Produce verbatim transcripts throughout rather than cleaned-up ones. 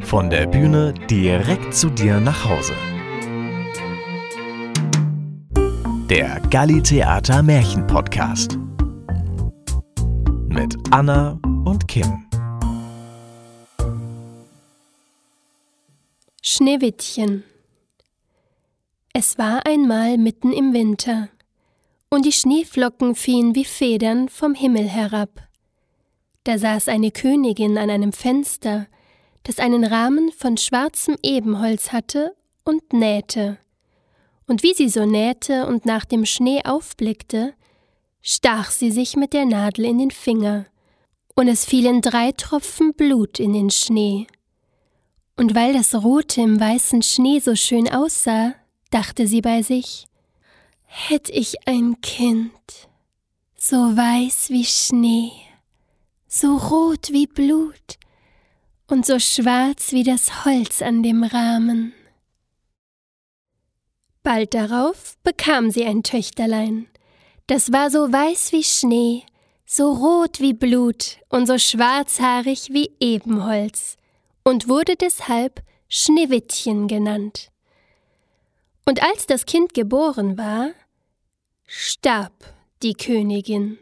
Von der Bühne direkt zu dir nach Hause. Der Galli-Theater-Märchen-Podcast mit Anna und Kim. Schneewittchen. Es war einmal mitten im Winter, und die Schneeflocken fielen wie Federn vom Himmel herab. Da saß eine Königin an einem Fenster, das einen Rahmen von schwarzem Ebenholz hatte, und nähte. Und wie sie so nähte und nach dem Schnee aufblickte, stach sie sich mit der Nadel in den Finger, und es fielen drei Tropfen Blut in den Schnee. Und weil das Rote im weißen Schnee so schön aussah, dachte sie bei sich: Hätt ich ein Kind, so weiß wie Schnee, so rot wie Blut und so schwarz wie das Holz an dem Rahmen. Bald darauf bekam sie ein Töchterlein. Das war so weiß wie Schnee, so rot wie Blut und so schwarzhaarig wie Ebenholz und wurde deshalb Schneewittchen genannt. Und als das Kind geboren war, starb die Königin.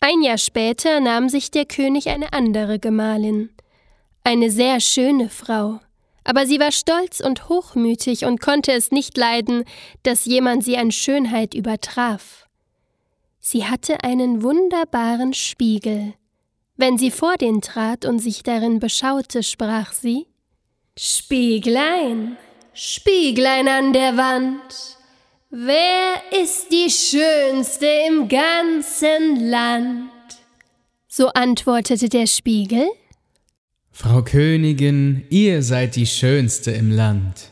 Ein Jahr später nahm sich der König eine andere Gemahlin, eine sehr schöne Frau, aber sie war stolz und hochmütig und konnte es nicht leiden, dass jemand sie an Schönheit übertraf. Sie hatte einen wunderbaren Spiegel. Wenn sie vor den trat und sich darin beschaute, sprach sie: »Spieglein! Spieglein an der Wand, wer ist die Schönste im ganzen Land?« So antwortete der Spiegel: »Frau Königin, ihr seid die Schönste im Land.«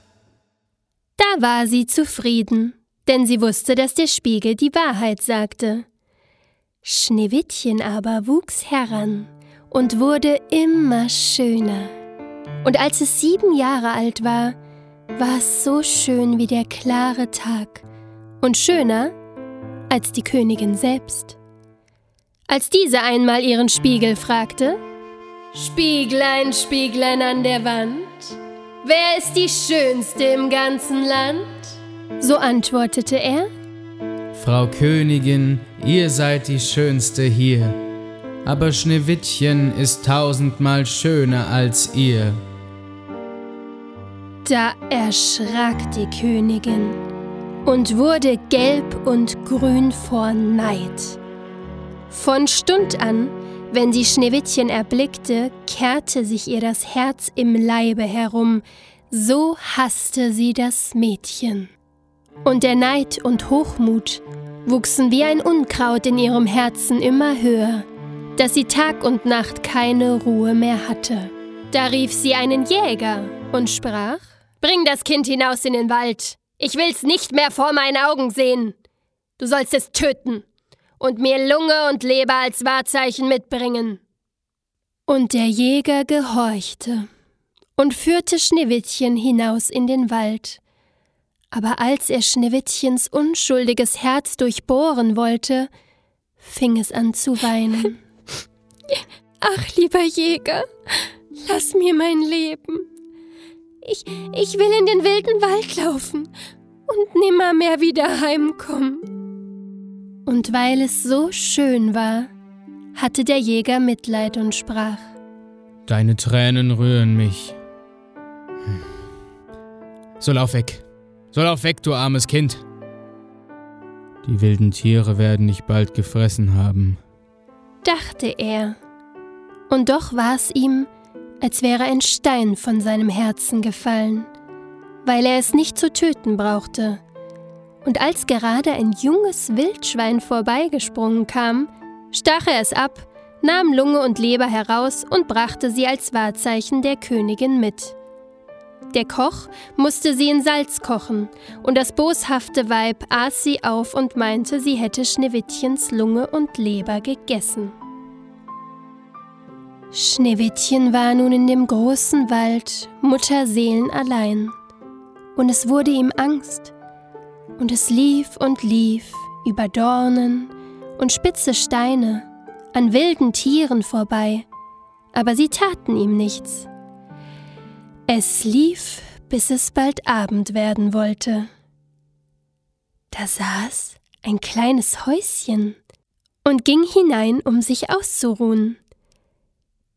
Da war sie zufrieden, denn sie wusste, dass der Spiegel die Wahrheit sagte. Schneewittchen aber wuchs heran und wurde immer schöner. Und als es sieben Jahre alt war, war es so schön wie der klare Tag und schöner als die Königin selbst. Als diese einmal ihren Spiegel fragte: »Spieglein, Spieglein an der Wand, wer ist die Schönste im ganzen Land?« So antwortete er: »Frau Königin, ihr seid die Schönste hier, aber Schneewittchen ist tausendmal schöner als ihr.« Da erschrak die Königin und wurde gelb und grün vor Neid. Von Stund an, wenn sie Schneewittchen erblickte, kehrte sich ihr das Herz im Leibe herum, so hasste sie das Mädchen. Und der Neid und Hochmut wuchsen wie ein Unkraut in ihrem Herzen immer höher, dass sie Tag und Nacht keine Ruhe mehr hatte. Da rief sie einen Jäger und sprach: »Bring das Kind hinaus in den Wald. Ich will's nicht mehr vor meinen Augen sehen. Du sollst es töten und mir Lunge und Leber als Wahrzeichen mitbringen.« Und der Jäger gehorchte und führte Schneewittchen hinaus in den Wald. Aber als er Schneewittchens unschuldiges Herz durchbohren wollte, fing es an zu weinen. »Ach, lieber Jäger, lass mir mein Leben. Ich, ich will in den wilden Wald laufen und nimmermehr wieder heimkommen.« Und weil es so schön war, hatte der Jäger Mitleid und sprach: »Deine Tränen rühren mich. Hm. So lauf weg, so lauf weg, du armes Kind. Die wilden Tiere werden dich bald gefressen haben«, dachte er. Und doch war es ihm, als wäre ein Stein von seinem Herzen gefallen, weil er es nicht zu töten brauchte. Und als gerade ein junges Wildschwein vorbeigesprungen kam, stach er es ab, nahm Lunge und Leber heraus und brachte sie als Wahrzeichen der Königin mit. Der Koch musste sie in Salz kochen, und das boshafte Weib aß sie auf und meinte, sie hätte Schneewittchens Lunge und Leber gegessen. Schneewittchen war nun in dem großen Wald mutterseelenallein, und es wurde ihm Angst, und es lief und lief über Dornen und spitze Steine, an wilden Tieren vorbei, aber sie taten ihm nichts. Es lief, bis es bald Abend werden wollte. Da saß ein kleines Häuschen und ging hinein, um sich auszuruhen.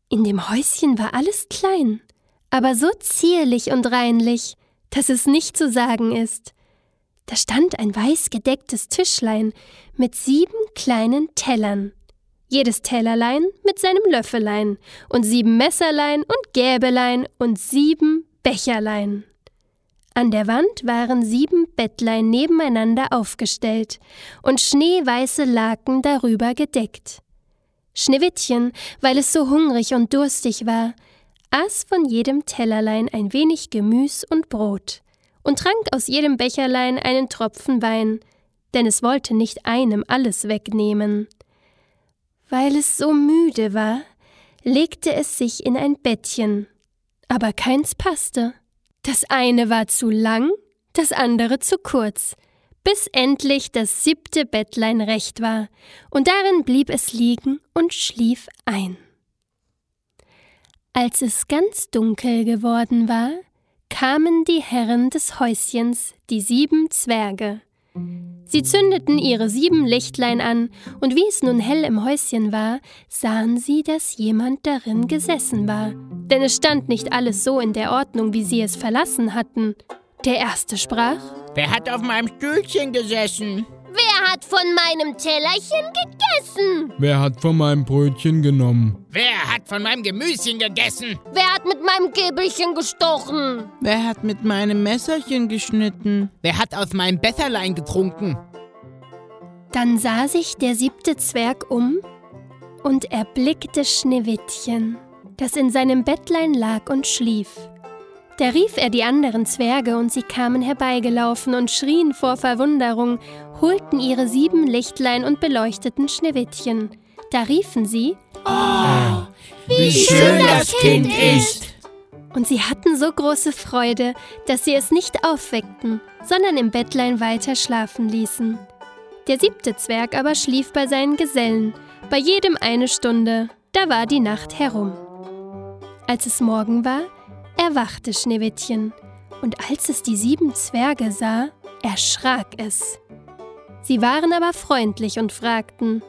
In dem Häuschen war alles klein, aber so zierlich und reinlich, dass es nicht zu sagen ist. Da stand ein weiß gedecktes Tischlein mit sieben kleinen Tellern. Jedes Tellerlein mit seinem Löffelein und sieben Messerlein und Gäbelein und sieben Becherlein. An der Wand waren sieben Bettlein nebeneinander aufgestellt und schneeweiße Laken darüber gedeckt. Schneewittchen, weil es so hungrig und durstig war, aß von jedem Tellerlein ein wenig Gemüs und Brot und trank aus jedem Becherlein einen Tropfen Wein, denn es wollte nicht einem alles wegnehmen. Weil es so müde war, legte es sich in ein Bettchen, aber keins passte. Das eine war zu lang, das andere zu kurz, bis endlich das siebte Bettlein recht war, und darin blieb es liegen und schlief ein. Als es ganz dunkel geworden war, kamen die Herren des Häuschens, die sieben Zwerge. Sie zündeten ihre sieben Lichtlein an, und wie es nun hell im Häuschen war, sahen sie, dass jemand darin gesessen war. Denn es stand nicht alles so in der Ordnung, wie sie es verlassen hatten. Der Erste sprach: Wer hat auf meinem Stühlchen gesessen? Wer hat von meinem Tellerchen gegessen? Wer hat von meinem Brötchen genommen? Wer hat von meinem Gemüschen gegessen? Wer hat mit meinem Gäbelchen gestochen? Wer hat mit meinem Messerchen geschnitten? Wer hat aus meinem Becherlein getrunken? Dann sah sich der siebte Zwerg um und erblickte Schneewittchen, das in seinem Bettlein lag und schlief. Da rief er die anderen Zwerge, und sie kamen herbeigelaufen und schrien vor Verwunderung, holten ihre sieben Lichtlein und beleuchteten Schneewittchen. Da riefen sie: Oh, wie schön das Kind ist! Und sie hatten so große Freude, dass sie es nicht aufweckten, sondern im Bettlein weiter schlafen ließen. Der siebte Zwerg aber schlief bei seinen Gesellen, bei jedem eine Stunde, da war die Nacht herum. Als es Morgen war, erwachte Schneewittchen, und als es die sieben Zwerge sah, erschrak es. Sie waren aber freundlich und fragten: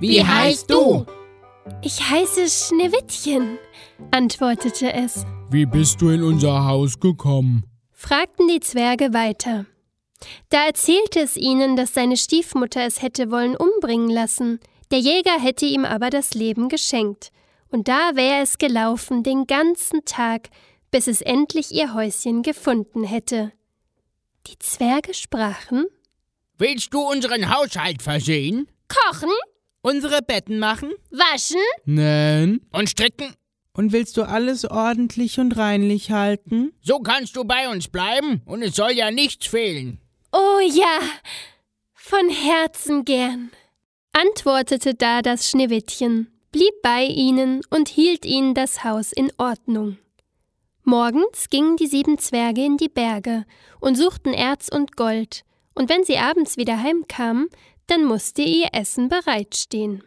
Wie heißt du? Ich heiße Schneewittchen, antwortete es. Wie bist du in unser Haus gekommen? Fragten die Zwerge weiter. Da erzählte es ihnen, dass seine Stiefmutter es hätte wollen umbringen lassen, der Jäger hätte ihm aber das Leben geschenkt. Und da wäre es gelaufen den ganzen Tag, bis es endlich ihr Häuschen gefunden hätte. Die Zwerge sprachen: Willst du unseren Haushalt versehen? Kochen? Unsere Betten machen? Waschen? Nähen? Und stricken? Und willst du alles ordentlich und reinlich halten? So kannst du bei uns bleiben, und es soll ja nichts fehlen. Oh ja, von Herzen gern, antwortete da das Schneewittchen, blieb bei ihnen und hielt ihnen das Haus in Ordnung. Morgens gingen die sieben Zwerge in die Berge und suchten Erz und Gold, und wenn sie abends wieder heimkamen, dann musste ihr Essen bereitstehen.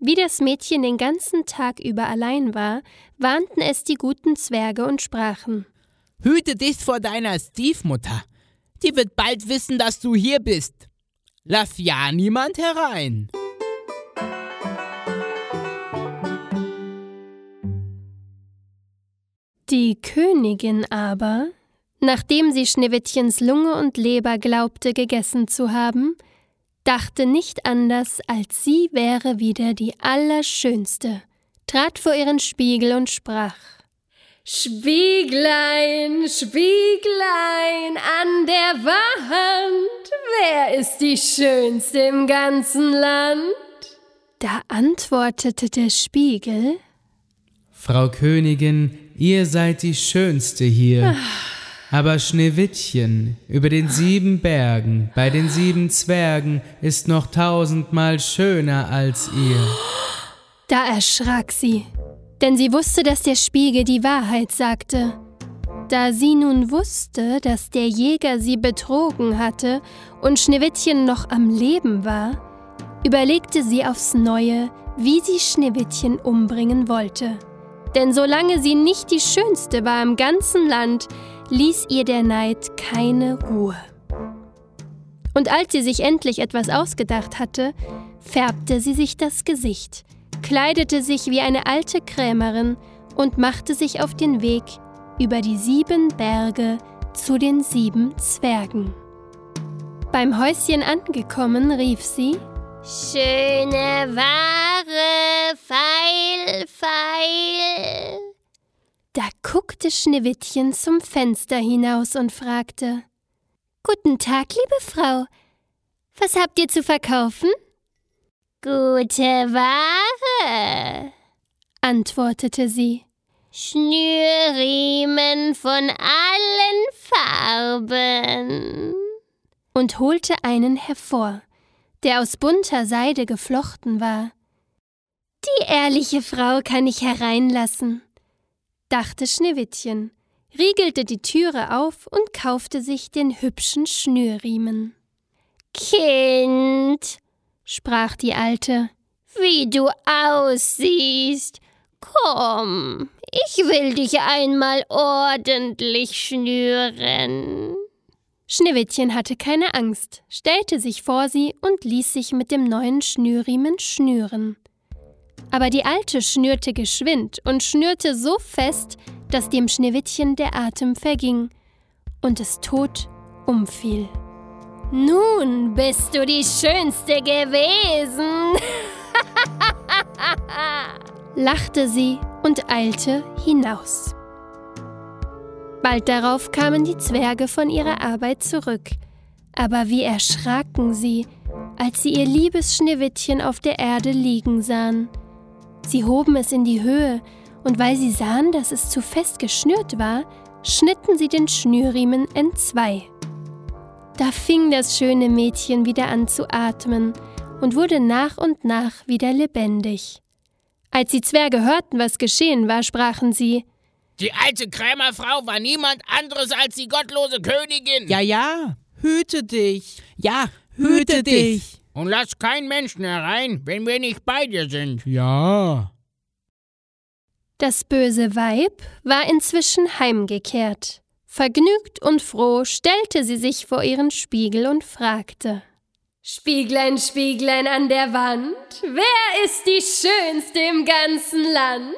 Wie das Mädchen den ganzen Tag über allein war, warnten es die guten Zwerge und sprachen: Hüte dich vor deiner Stiefmutter, die wird bald wissen, dass du hier bist. Lass ja niemand herein. Die Königin aber, nachdem sie Schneewittchens Lunge und Leber glaubte gegessen zu haben, dachte nicht anders, als sie wäre wieder die Allerschönste, trat vor ihren Spiegel und sprach: Spieglein, Spieglein an der Wand, wer ist die Schönste im ganzen Land? Da antwortete der Spiegel: Frau Königin, ihr seid die Schönste hier, aber Schneewittchen über den sieben Bergen bei den sieben Zwergen ist noch tausendmal schöner als ihr. Da erschrak sie, denn sie wusste, dass der Spiegel die Wahrheit sagte. Da sie nun wusste, dass der Jäger sie betrogen hatte und Schneewittchen noch am Leben war, überlegte sie aufs Neue, wie sie Schneewittchen umbringen wollte. Denn solange sie nicht die Schönste war im ganzen Land, ließ ihr der Neid keine Ruhe. Und als sie sich endlich etwas ausgedacht hatte, färbte sie sich das Gesicht, kleidete sich wie eine alte Krämerin und machte sich auf den Weg über die sieben Berge zu den sieben Zwergen. Beim Häuschen angekommen, rief sie: »Schöne Ware, feil, feil!« Da guckte Schneewittchen zum Fenster hinaus und fragte: »Guten Tag, liebe Frau. Was habt ihr zu verkaufen?« »Gute Ware«, antwortete sie. »Schnürriemen von allen Farben«, und holte einen hervor, der aus bunter Seide geflochten war. »Die ehrliche Frau kann ich hereinlassen«, dachte Schneewittchen, riegelte die Türe auf und kaufte sich den hübschen Schnürriemen. »Kind«, sprach die Alte, »wie du aussiehst, komm, ich will dich einmal ordentlich schnüren.« Schneewittchen hatte keine Angst, stellte sich vor sie und ließ sich mit dem neuen Schnürriemen schnüren. Aber die Alte schnürte geschwind und schnürte so fest, dass dem Schneewittchen der Atem verging und es tot umfiel. »Nun bist du die Schönste gewesen«, lachte sie und eilte hinaus. Bald darauf kamen die Zwerge von ihrer Arbeit zurück, aber wie erschraken sie, als sie ihr liebes Schneewittchen auf der Erde liegen sahen. Sie hoben es in die Höhe, und weil sie sahen, dass es zu fest geschnürt war, schnitten sie den Schnürriemen entzwei. Da fing das schöne Mädchen wieder an zu atmen und wurde nach und nach wieder lebendig. Als die Zwerge hörten, was geschehen war, sprachen sie: »Die alte Krämerfrau war niemand anderes als die gottlose Königin.« »Ja, ja, hüte dich. Ja, hüte, hüte dich. dich. Und lass keinen Menschen herein, wenn wir nicht bei dir sind.« »Ja.« Das böse Weib war inzwischen heimgekehrt. Vergnügt und froh stellte sie sich vor ihren Spiegel und fragte: »Spieglein, Spieglein an der Wand, wer ist die Schönste im ganzen Land?«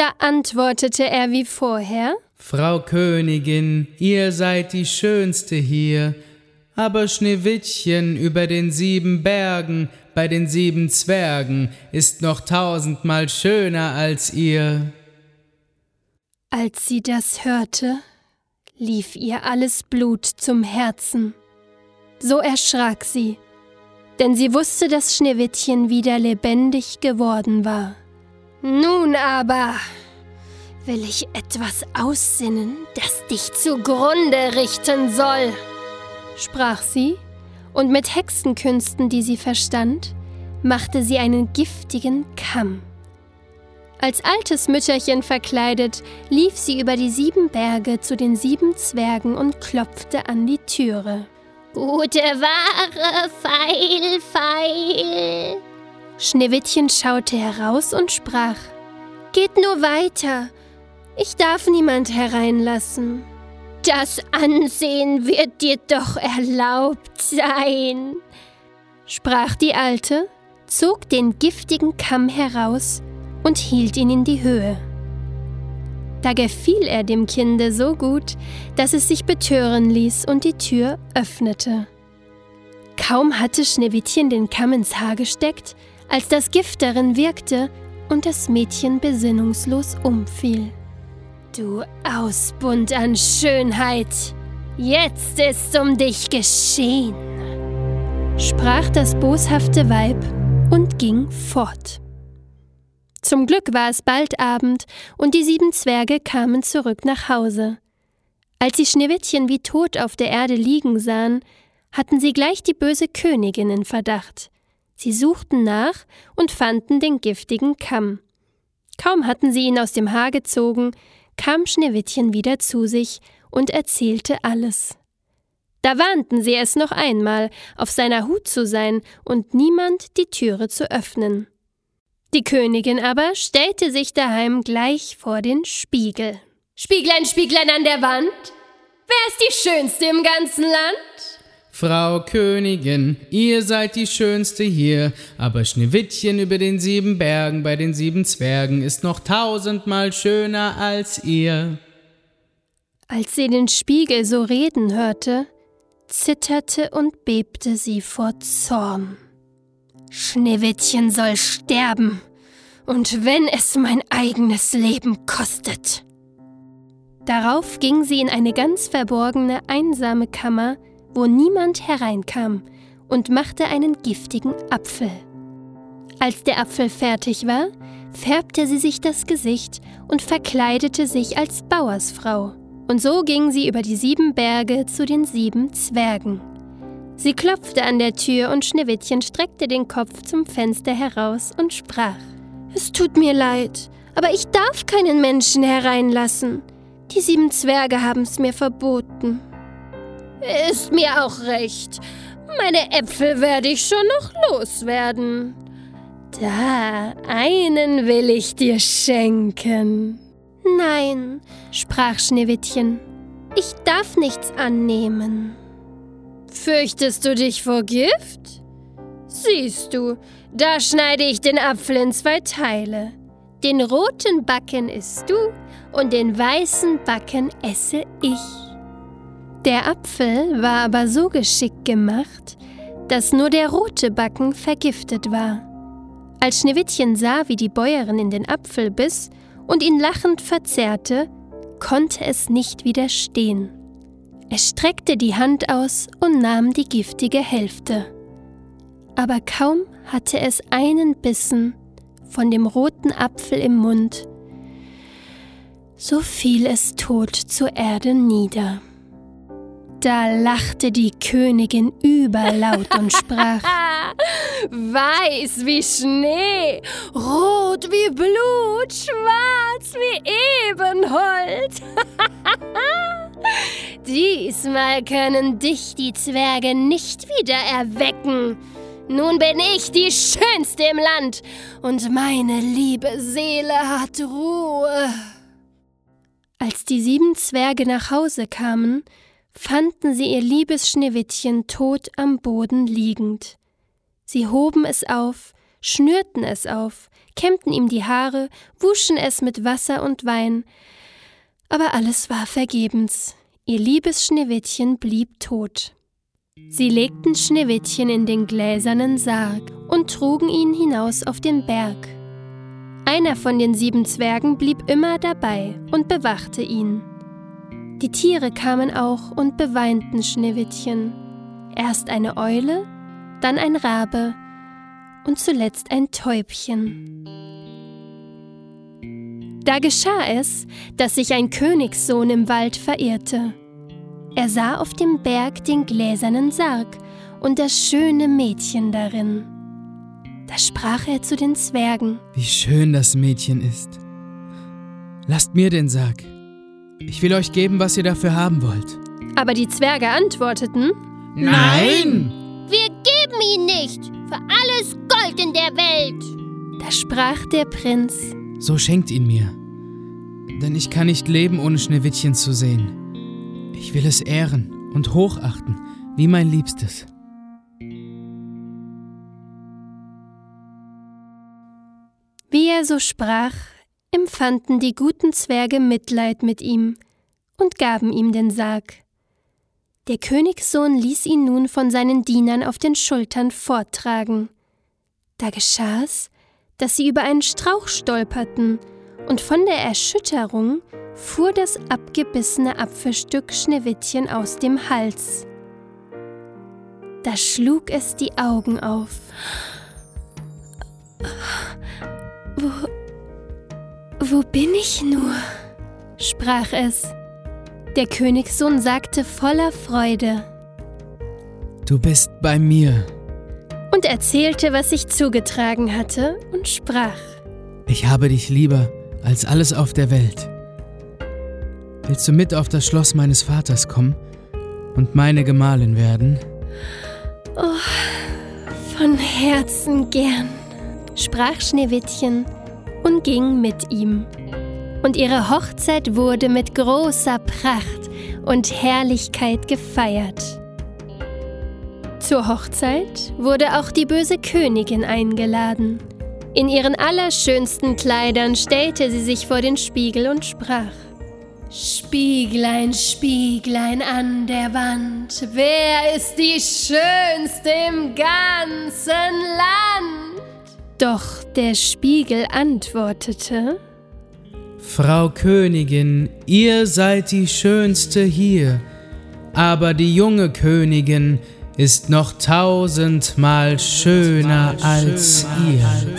Da antwortete er wie vorher: »Frau Königin, ihr seid die Schönste hier, aber Schneewittchen über den sieben Bergen bei den sieben Zwergen ist noch tausendmal schöner als ihr.« Als sie das hörte, lief ihr alles Blut zum Herzen. So erschrak sie, denn sie wusste, dass Schneewittchen wieder lebendig geworden war. »Nun aber will ich etwas aussinnen, das dich zugrunde richten soll«, sprach sie, und mit Hexenkünsten, die sie verstand, machte sie einen giftigen Kamm. Als altes Mütterchen verkleidet, lief sie über die sieben Berge zu den sieben Zwergen und klopfte an die Türe. »Gute Ware, feil, feil!« Schneewittchen schaute heraus und sprach: »Geht nur weiter, ich darf niemand hereinlassen.« »Das Ansehen wird dir doch erlaubt sein«, sprach die Alte, zog den giftigen Kamm heraus und hielt ihn in die Höhe. Da gefiel er dem Kinde so gut, dass es sich betören ließ und die Tür öffnete. Kaum hatte Schneewittchen den Kamm ins Haar gesteckt, als das Gift darin wirkte und das Mädchen besinnungslos umfiel. »Du Ausbund an Schönheit, jetzt ist um dich geschehen«, sprach das boshafte Weib und ging fort. Zum Glück war es bald Abend und die sieben Zwerge kamen zurück nach Hause. Als sie Schneewittchen wie tot auf der Erde liegen sahen, hatten sie gleich die böse Königin in Verdacht. Sie suchten nach und fanden den giftigen Kamm. Kaum hatten sie ihn aus dem Haar gezogen, kam Schneewittchen wieder zu sich und erzählte alles. Da warnten sie es noch einmal, auf seiner Hut zu sein und niemand die Türe zu öffnen. Die Königin aber stellte sich daheim gleich vor den Spiegel. »Spieglein, Spieglein an der Wand, wer ist die Schönste im ganzen Land?« »Frau Königin, ihr seid die Schönste hier, aber Schneewittchen über den sieben Bergen bei den sieben Zwergen ist noch tausendmal schöner als ihr.« Als sie den Spiegel so reden hörte, zitterte und bebte sie vor Zorn. Schneewittchen soll sterben, und wenn es mein eigenes Leben kostet. Darauf ging sie in eine ganz verborgene, einsame Kammer, wo niemand hereinkam, und machte einen giftigen Apfel. Als der Apfel fertig war, färbte sie sich das Gesicht und verkleidete sich als Bauersfrau. Und so ging sie über die sieben Berge zu den sieben Zwergen. Sie klopfte an der Tür und Schneewittchen streckte den Kopf zum Fenster heraus und sprach: »Es tut mir leid, aber ich darf keinen Menschen hereinlassen. Die sieben Zwerge haben's mir verboten.« »Ist mir auch recht. Meine Äpfel werde ich schon noch loswerden. Da, einen will ich dir schenken.« »Nein«, sprach Schneewittchen, »ich darf nichts annehmen.« »Fürchtest du dich vor Gift? Siehst du, da schneide ich den Apfel in zwei Teile. Den roten Backen isst du und den weißen Backen esse ich.« Der Apfel war aber so geschickt gemacht, dass nur der rote Backen vergiftet war. Als Schneewittchen sah, wie die Bäuerin in den Apfel biss und ihn lachend verzehrte, konnte es nicht widerstehen. Es streckte die Hand aus und nahm die giftige Hälfte. Aber kaum hatte es einen Bissen von dem roten Apfel im Mund, so fiel es tot zur Erde nieder. Da lachte die Königin überlaut und sprach: »Weiß wie Schnee, rot wie Blut, schwarz wie Ebenholz. Diesmal können dich die Zwerge nicht wieder erwecken. Nun bin ich die Schönste im Land und meine liebe Seele hat Ruhe.« Als die sieben Zwerge nach Hause kamen, fanden sie ihr liebes Schneewittchen tot am Boden liegend. Sie hoben es auf, schnürten es auf, kämmten ihm die Haare, wuschen es mit Wasser und Wein. Aber alles war vergebens. Ihr liebes Schneewittchen blieb tot. Sie legten Schneewittchen in den gläsernen Sarg und trugen ihn hinaus auf den Berg. Einer von den sieben Zwergen blieb immer dabei und bewachte ihn. Die Tiere kamen auch und beweinten Schneewittchen. Erst eine Eule, dann ein Rabe und zuletzt ein Täubchen. Da geschah es, dass sich ein Königssohn im Wald verirrte. Er sah auf dem Berg den gläsernen Sarg und das schöne Mädchen darin. Da sprach er zu den Zwergen: »Wie schön das Mädchen ist! Lasst mir den Sarg! Ich will euch geben, was ihr dafür haben wollt.« Aber die Zwerge antworteten: »Nein! Wir geben ihn nicht, für alles Gold in der Welt!« Da sprach der Prinz: »So schenkt ihn mir, denn ich kann nicht leben, ohne Schneewittchen zu sehen. Ich will es ehren und hochachten, wie mein Liebstes.« Wie er so sprach, empfanden die guten Zwerge Mitleid mit ihm und gaben ihm den Sarg. Der Königssohn ließ ihn nun von seinen Dienern auf den Schultern forttragen. Da geschah es, dass sie über einen Strauch stolperten, und von der Erschütterung fuhr das abgebissene Apfelstück Schneewittchen aus dem Hals. Da schlug es die Augen auf. Wo... »Wo bin ich nur?« sprach es. Der Königssohn sagte voller Freude: »Du bist bei mir.« Und erzählte, was sich zugetragen hatte, und sprach: »Ich habe dich lieber als alles auf der Welt. Willst du mit auf das Schloss meines Vaters kommen und meine Gemahlin werden? Oh, von Herzen gern, sprach Schneewittchen und ging mit ihm. Und ihre Hochzeit wurde mit großer Pracht und Herrlichkeit gefeiert. Zur Hochzeit wurde auch die böse Königin eingeladen. In ihren allerschönsten Kleidern stellte sie sich vor den Spiegel und sprach: Spieglein, Spieglein an der Wand, wer ist die Schönste im ganzen Land? Doch der Spiegel antwortete: Frau Königin, ihr seid die Schönste hier, aber die junge Königin ist noch tausendmal schöner als ihr.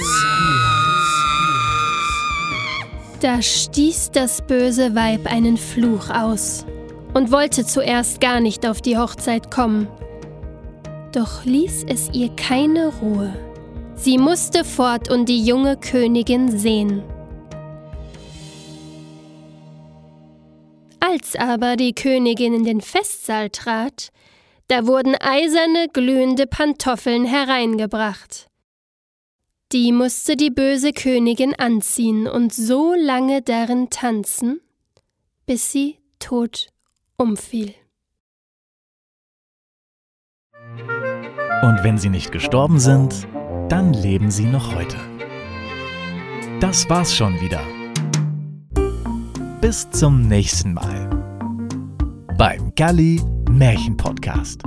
Da stieß das böse Weib einen Fluch aus und wollte zuerst gar nicht auf die Hochzeit kommen. Doch ließ es ihr keine Ruhe. Sie musste fort und die junge Königin sehen. Als aber die Königin in den Festsaal trat, da wurden eiserne, glühende Pantoffeln hereingebracht. Die musste die böse Königin anziehen und so lange darin tanzen, bis sie tot umfiel. Und wenn sie nicht gestorben sind, dann leben sie noch heute. Das war's schon wieder. Bis zum nächsten Mal beim Galli-Märchen-Podcast.